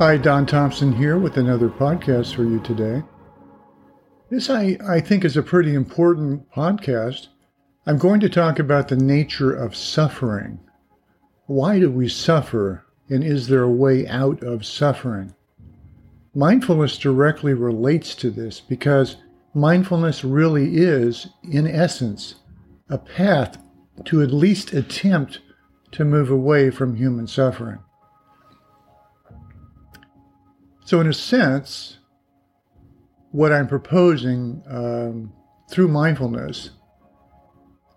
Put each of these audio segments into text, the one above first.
Hi, Don Thompson here with another podcast for you today. This, I think, is a pretty important podcast. I'm going to talk about the nature of suffering. Why do we suffer, and is there a way out of suffering? Mindfulness directly relates to this because mindfulness really is, in essence, a path to at least attempt to move away from human suffering. So in a sense, what I'm proposing through mindfulness,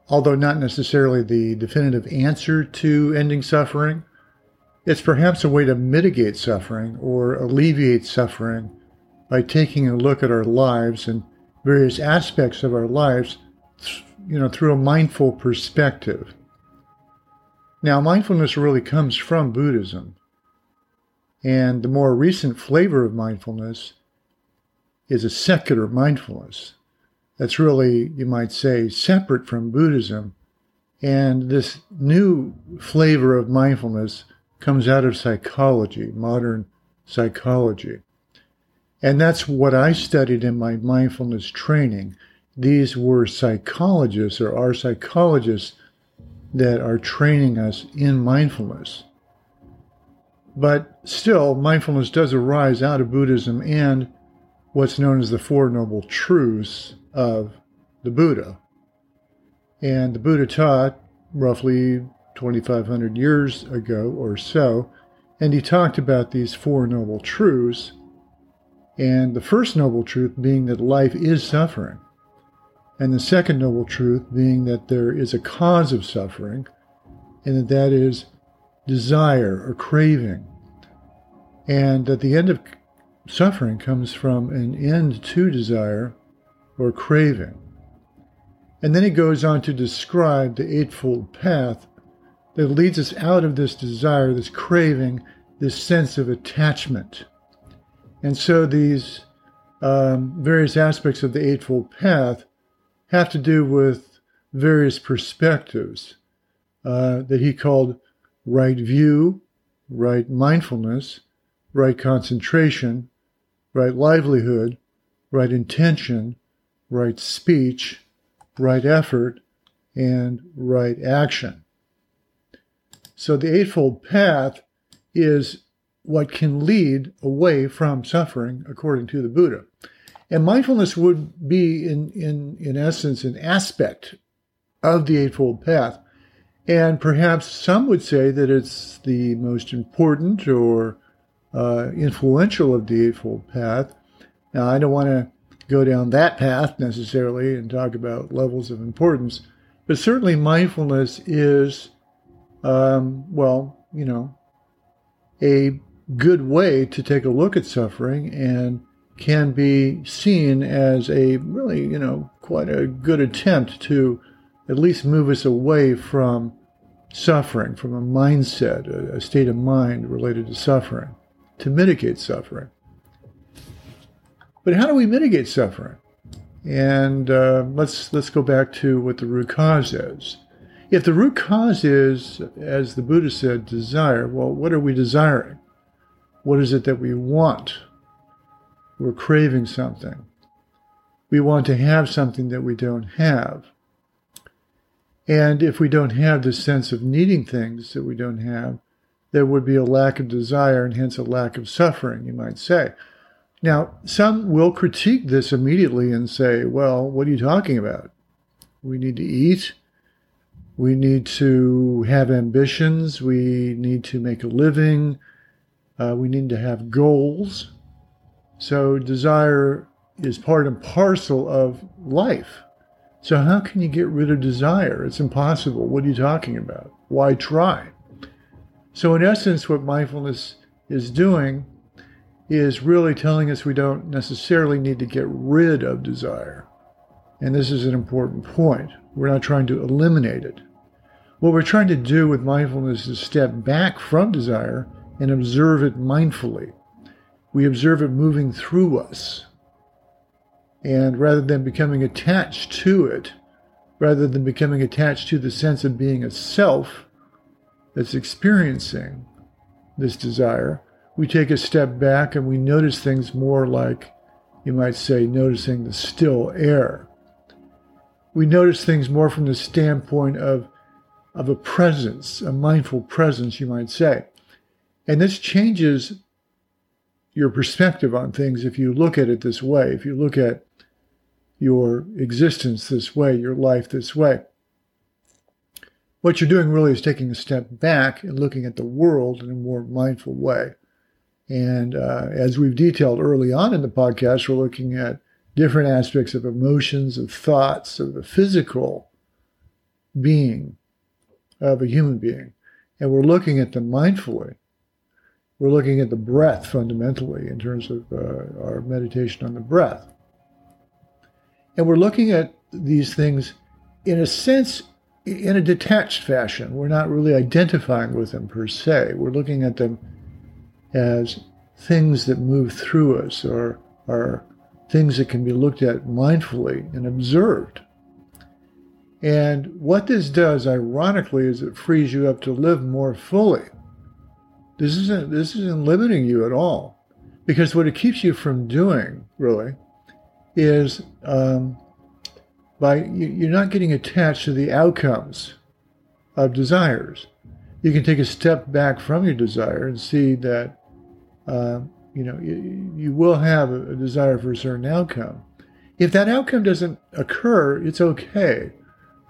although not necessarily the definitive answer to ending suffering, it's perhaps a way to mitigate suffering or alleviate suffering by taking a look at our lives and various aspects of our lives, through a mindful perspective. Now, mindfulness really comes from Buddhism. And the more recent flavor of mindfulness is a secular mindfulness that's really, you might say, separate from Buddhism. And this new flavor of mindfulness comes out of psychology, modern psychology. And that's what I studied in my mindfulness training. These were psychologists, or are psychologists, that are training us in mindfulness. But still, mindfulness does arise out of Buddhism and what's known as the Four Noble Truths of the Buddha. And the Buddha taught roughly 2,500 years ago or so, and he talked about these Four Noble Truths, and the first noble truth being that life is suffering, and the second noble truth being that there is a cause of suffering, and that is desire or craving, and that the end of suffering comes from an end to desire or craving. And then he goes on to describe the Eightfold Path that leads us out of this desire, this craving, this sense of attachment. And so these various aspects of the Eightfold Path have to do with various perspectives that he called right view, right mindfulness, right concentration, right livelihood, right intention, right speech, right effort, and right action. So the Eightfold Path is what can lead away from suffering, according to the Buddha. And mindfulness would be, in essence, an aspect of the Eightfold Path. And perhaps some would say that it's the most important or influential of the Eightfold Path. Now, I don't want to go down that path necessarily and talk about levels of importance, but certainly mindfulness is, a good way to take a look at suffering and can be seen as a really, quite a good attempt to at least move us away from suffering, from a mindset, a state of mind related to suffering, to mitigate suffering. But how do we mitigate suffering? And let's go back to what the root cause is. If the root cause is, as the Buddha said, desire, well, what are we desiring? What is it that we want? We're craving something. We want to have something that we don't have. And if we don't have this sense of needing things that we don't have, there would be a lack of desire and hence a lack of suffering, you might say. Now, some will critique this immediately and say, well, what are you talking about? We need to eat. We need to have ambitions. We need to make a living. We need to have goals. So desire is part and parcel of life. So how can you get rid of desire? It's impossible. What are you talking about? Why try? So in essence, what mindfulness is doing is really telling us we don't necessarily need to get rid of desire. And this is an important point. We're not trying to eliminate it. What we're trying to do with mindfulness is step back from desire and observe it mindfully. We observe it moving through us. And rather than becoming attached to it, rather than becoming attached to the sense of being a self that's experiencing this desire, we take a step back and we notice things more like, you might say, noticing the still air. We notice things more from the standpoint of a presence, a mindful presence, you might say. And this changes your perspective on things if you look at it this way, if you look at your existence this way, your life this way. What you're doing really is taking a step back and looking at the world in a more mindful way. And as we've detailed early on in the podcast, we're looking at different aspects of emotions, of thoughts, of the physical being of a human being. And we're looking at them mindfully. We're looking at the breath fundamentally in terms of our meditation on the breath. And we're looking at these things, in a sense, in a detached fashion. We're not really identifying with them per se. We're looking at them as things that move through us, or are things that can be looked at mindfully and observed. And what this does, ironically, is it frees you up to live more fully. This isn't limiting you at all, because what it keeps you from doing, really, is you're not getting attached to the outcomes of desires. You can take a step back from your desire and see that you will have a desire for a certain outcome. If that outcome doesn't occur, it's okay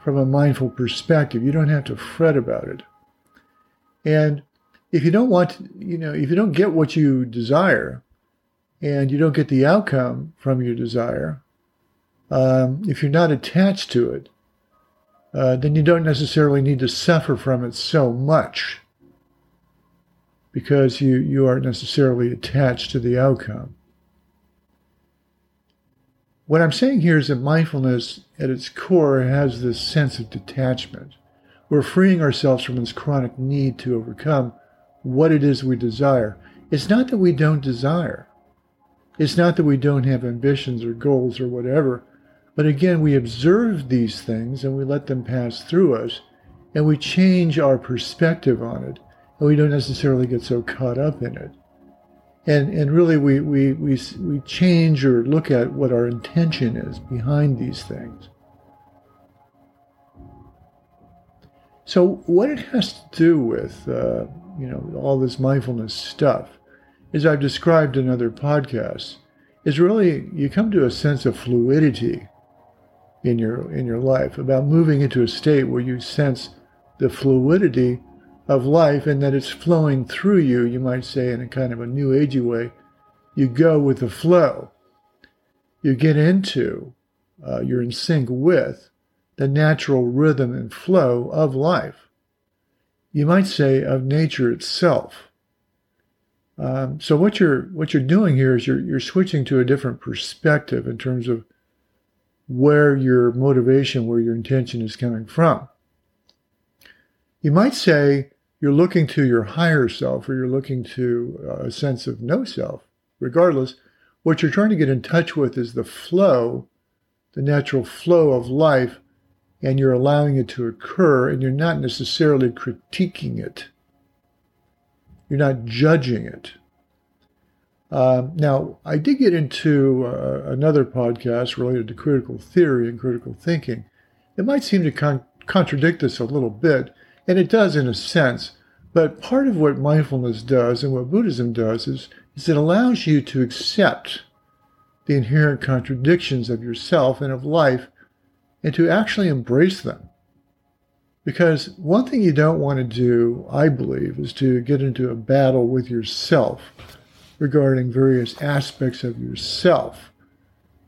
from a mindful perspective. You don't have to fret about it. And if you don't if you don't get what you desire, and you don't get the outcome from your desire, if you're not attached to it, then you don't necessarily need to suffer from it so much, because you aren't necessarily attached to the outcome. What I'm saying here is that mindfulness at its core has this sense of detachment. We're freeing ourselves from this chronic need to overcome what it is we desire. It's not that we don't desire. It's not that we don't have ambitions or goals or whatever, but again, we observe these things and we let them pass through us, and we change our perspective on it, and we don't necessarily get so caught up in it. And really, we change or look at what our intention is behind these things. So what it has to do with all this mindfulness stuff, as I've described in other podcasts, is really you come to a sense of fluidity in your life, about moving into a state where you sense the fluidity of life and that it's flowing through you, you might say, in a kind of a new agey way. You go with the flow. You get into, you're in sync with the natural rhythm and flow of life. You might say of nature itself. So what you're doing here is you're switching to a different perspective in terms of where your motivation, where your intention is coming from. You might say you're looking to your higher self, or you're looking to a sense of no self. Regardless, what you're trying to get in touch with is the flow, the natural flow of life, and you're allowing it to occur, and you're not necessarily critiquing it. You're not judging it. Now, I did get into another podcast related to critical theory and critical thinking. It might seem to contradict this a little bit, and it does in a sense, but part of what mindfulness does and what Buddhism does is it allows you to accept the inherent contradictions of yourself and of life, and to actually embrace them. Because one thing you don't want to do, I believe, is to get into a battle with yourself regarding various aspects of yourself,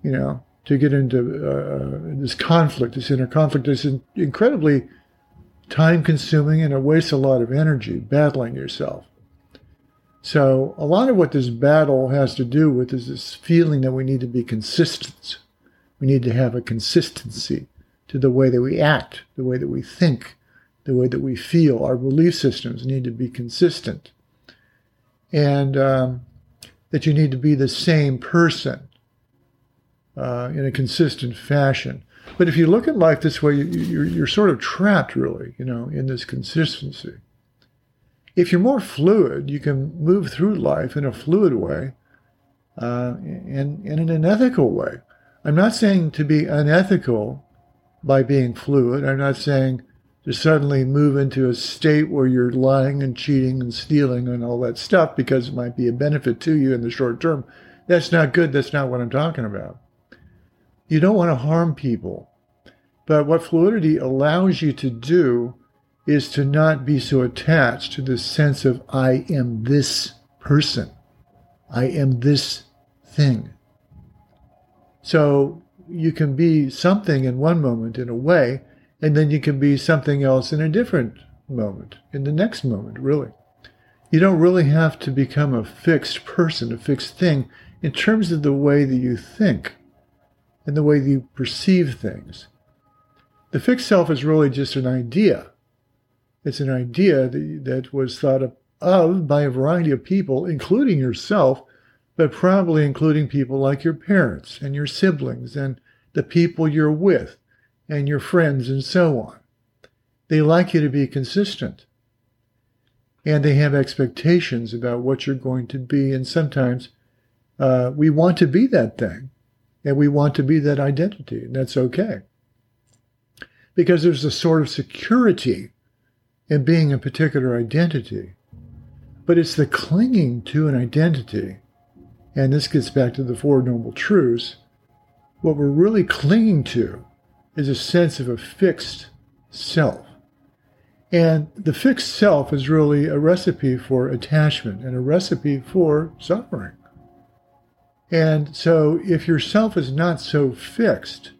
to get into this conflict, this inner conflict. It's incredibly time-consuming, and it wastes a lot of energy battling yourself. So a lot of what this battle has to do with is this feeling that we need to be consistent. We need to have a consistency to the way that we act, the way that we think, the way that we feel. Our belief systems need to be consistent. And that you need to be the same person in a consistent fashion. But if you look at life this way, you're sort of trapped, really, in this consistency. If you're more fluid, you can move through life in a fluid way and in an ethical way. I'm not saying to be unethical by being fluid. I'm not saying to suddenly move into a state where you're lying and cheating and stealing and all that stuff because it might be a benefit to you in the short term. That's not good. That's not what I'm talking about. You don't want to harm people. But what fluidity allows you to do is to not be so attached to this sense of I am this person. I am this thing. So you can be something in one moment in a way, and then you can be something else in a different moment, in the next moment, really. You don't really have to become a fixed person, a fixed thing, in terms of the way that you think and the way that you perceive things. The fixed self is really just an idea. It's an idea that was thought of by a variety of people, including yourself, but probably including people like your parents and your siblings and the people you're with and your friends and so on. They like you to be consistent. And they have expectations about what you're going to be. And sometimes we want to be that thing. And we want to be that identity. And that's okay. Because there's a sort of security in being a particular identity. But it's the clinging to an identity. And this gets back to the Four Noble Truths. What we're really clinging to is a sense of a fixed self. And the fixed self is really a recipe for attachment and a recipe for suffering. And so if your self is not so fixed,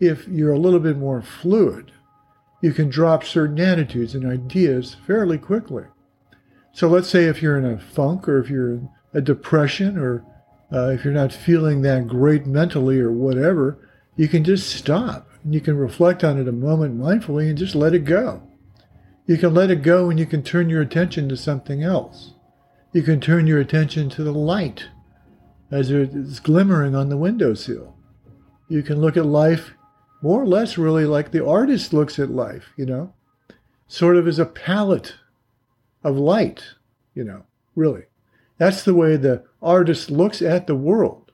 if you're a little bit more fluid, you can drop certain attitudes and ideas fairly quickly. So let's say if you're in a funk or if you're in a depression or if you're not feeling that great mentally or whatever, you can just stop and you can reflect on it a moment mindfully and just let it go. You can let it go and you can turn your attention to something else. You can turn your attention to the light as it's glimmering on the windowsill. You can look at life more or less really like the artist looks at life, sort of as a palette of light, really. That's the way the artist looks at the world.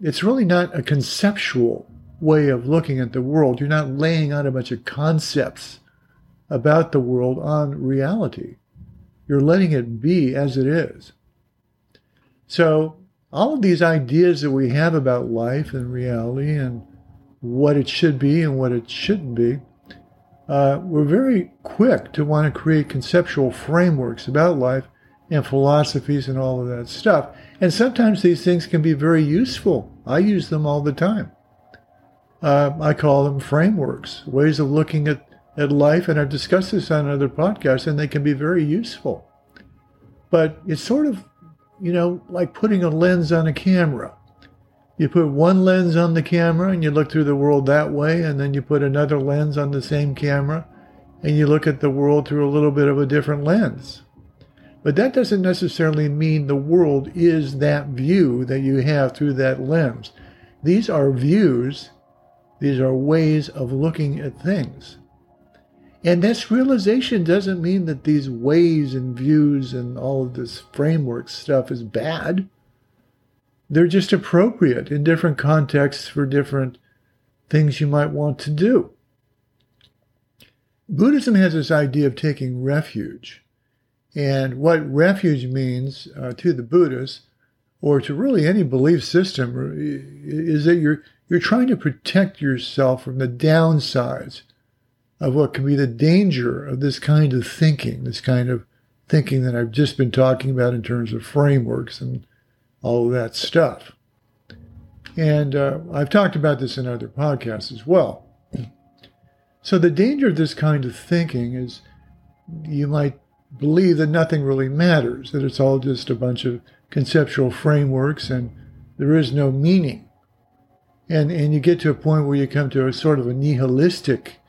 It's really not a conceptual way of looking at the world. You're not laying out a bunch of concepts about the world on reality. You're letting it be as it is. So all of these ideas that we have about life and reality and what it should be and what it shouldn't be, we're very quick to want to create conceptual frameworks about life and philosophies and all of that stuff. And sometimes these things can be very useful. I use them all the time. I call them frameworks, ways of looking at life, and I've discussed this on other podcasts, and they can be very useful. But it's sort of, like putting a lens on a camera. You put one lens on the camera, and you look through the world that way, and then you put another lens on the same camera, and you look at the world through a little bit of a different lens. But that doesn't necessarily mean the world is that view that you have through that lens. These are views. These are ways of looking at things. And this realization doesn't mean that these ways and views and all of this framework stuff is bad. They're just appropriate in different contexts for different things you might want to do. Buddhism has this idea of taking refuge. And what refuge means to the Buddhists, or to really any belief system, is that you're trying to protect yourself from the downsides of what can be the danger of this kind of thinking that I've just been talking about in terms of frameworks and all of that stuff. And I've talked about this in other podcasts as well. So the danger of this kind of thinking is you might believe that nothing really matters, that it's all just a bunch of conceptual frameworks and there is no meaning. And you get to a point where you come to a sort of a nihilistic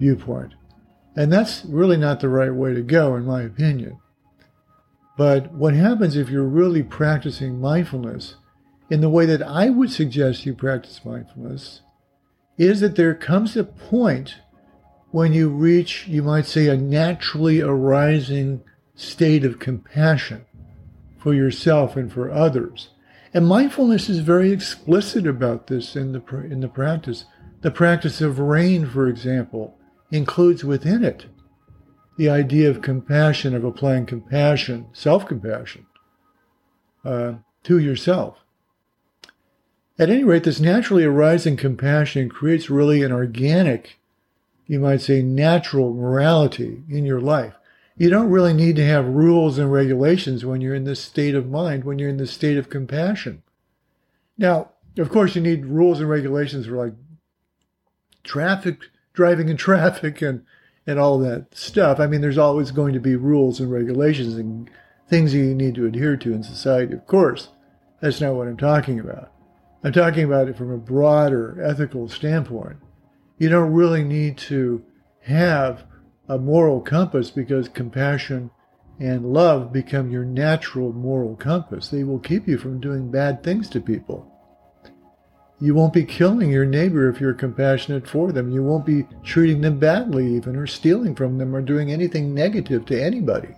viewpoint. And that's really not the right way to go, in my opinion. But what happens if you're really practicing mindfulness in the way that I would suggest you practice mindfulness is that there comes a point when you reach, you might say, a naturally arising state of compassion for yourself and for others. And mindfulness is very explicit about this in the practice. The practice of RAIN, for example, includes within it the idea of compassion, of applying compassion, self-compassion, to yourself. At any rate, this naturally arising compassion creates really an organic, you might say natural morality in your life. You don't really need to have rules and regulations when you're in this state of mind, when you're in this state of compassion. Now, of course, you need rules and regulations for like traffic, driving in traffic and all that stuff. I mean, there's always going to be rules and regulations and things that you need to adhere to in society, of course. That's not what I'm talking about. I'm talking about it from a broader ethical standpoint. You don't really need to have a moral compass because compassion and love become your natural moral compass. They will keep you from doing bad things to people. You won't be killing your neighbor if you're compassionate for them. You won't be treating them badly even, or stealing from them, or doing anything negative to anybody,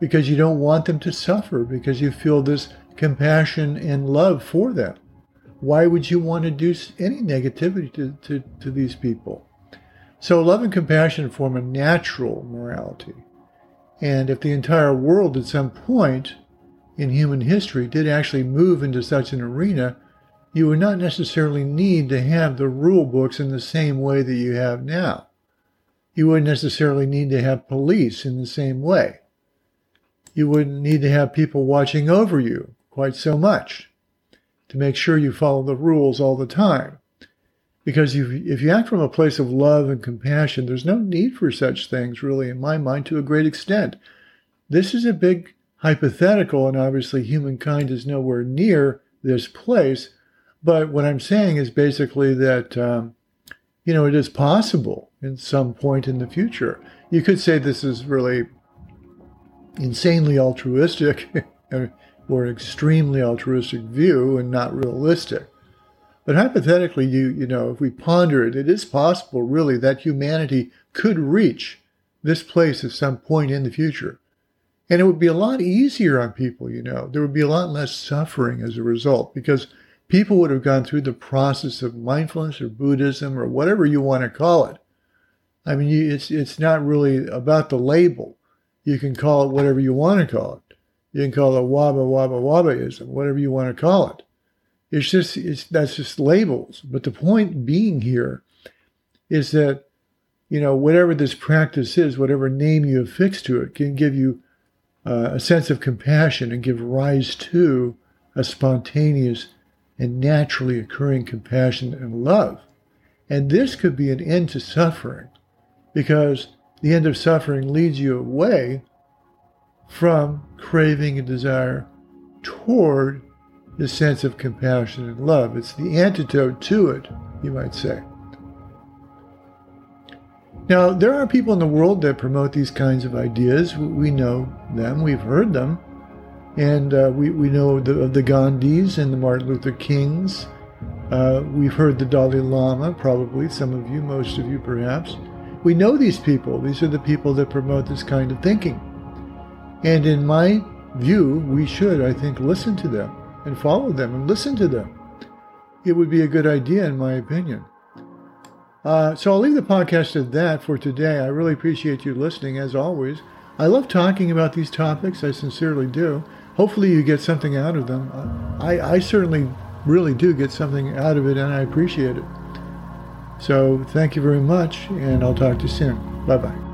because you don't want them to suffer, because you feel this compassion and love for them. Why would you want to do any negativity to these people? So love and compassion form a natural morality. And if the entire world at some point in human history did actually move into such an arena, you would not necessarily need to have the rule books in the same way that you have now. You wouldn't necessarily need to have police in the same way. You wouldn't need to have people watching over you quite so much to make sure you follow the rules all the time. Because if you act from a place of love and compassion, there's no need for such things, really, in my mind, to a great extent. This is a big hypothetical, and obviously humankind is nowhere near this place. But what I'm saying is basically that, it is possible in some point in the future. You could say this is really insanely altruistic or extremely altruistic view and not realistic. But hypothetically, you know, if we ponder it, it is possible really that humanity could reach this place at some point in the future. And it would be a lot easier on people, you know. There would be a lot less suffering as a result, because people would have gone through the process of mindfulness or Buddhism or whatever you want to call it. I mean, it's not really about the label. You can call it whatever you want to call it. You can call it Wabba Wabba Wabbaism, whatever you want to call it. That's just labels. But the point being here is that, you know, whatever this practice is, whatever name you affix to it, can give you a sense of compassion and give rise to a spontaneous and naturally occurring compassion and love. And this could be an end to suffering, because the end of suffering leads you away from craving and desire toward the sense of compassion and love. It's the antidote to it, you might say. Now, there are people in the world that promote these kinds of ideas. We know them, we've heard them. And we know of the Gandhis and the Martin Luther Kings. We've heard the Dalai Lama, probably, some of you, most of you perhaps. We know these people. These are the people that promote this kind of thinking. And in my view, we should, I think, listen to them and follow them and listen to them. It would be a good idea, in my opinion. So I'll leave the podcast at that for today. I really appreciate you listening, as always. I love talking about these topics. I sincerely do. Hopefully you get something out of them. I certainly really do get something out of it, and I appreciate it. So thank you very much, and I'll talk to you soon. Bye-bye.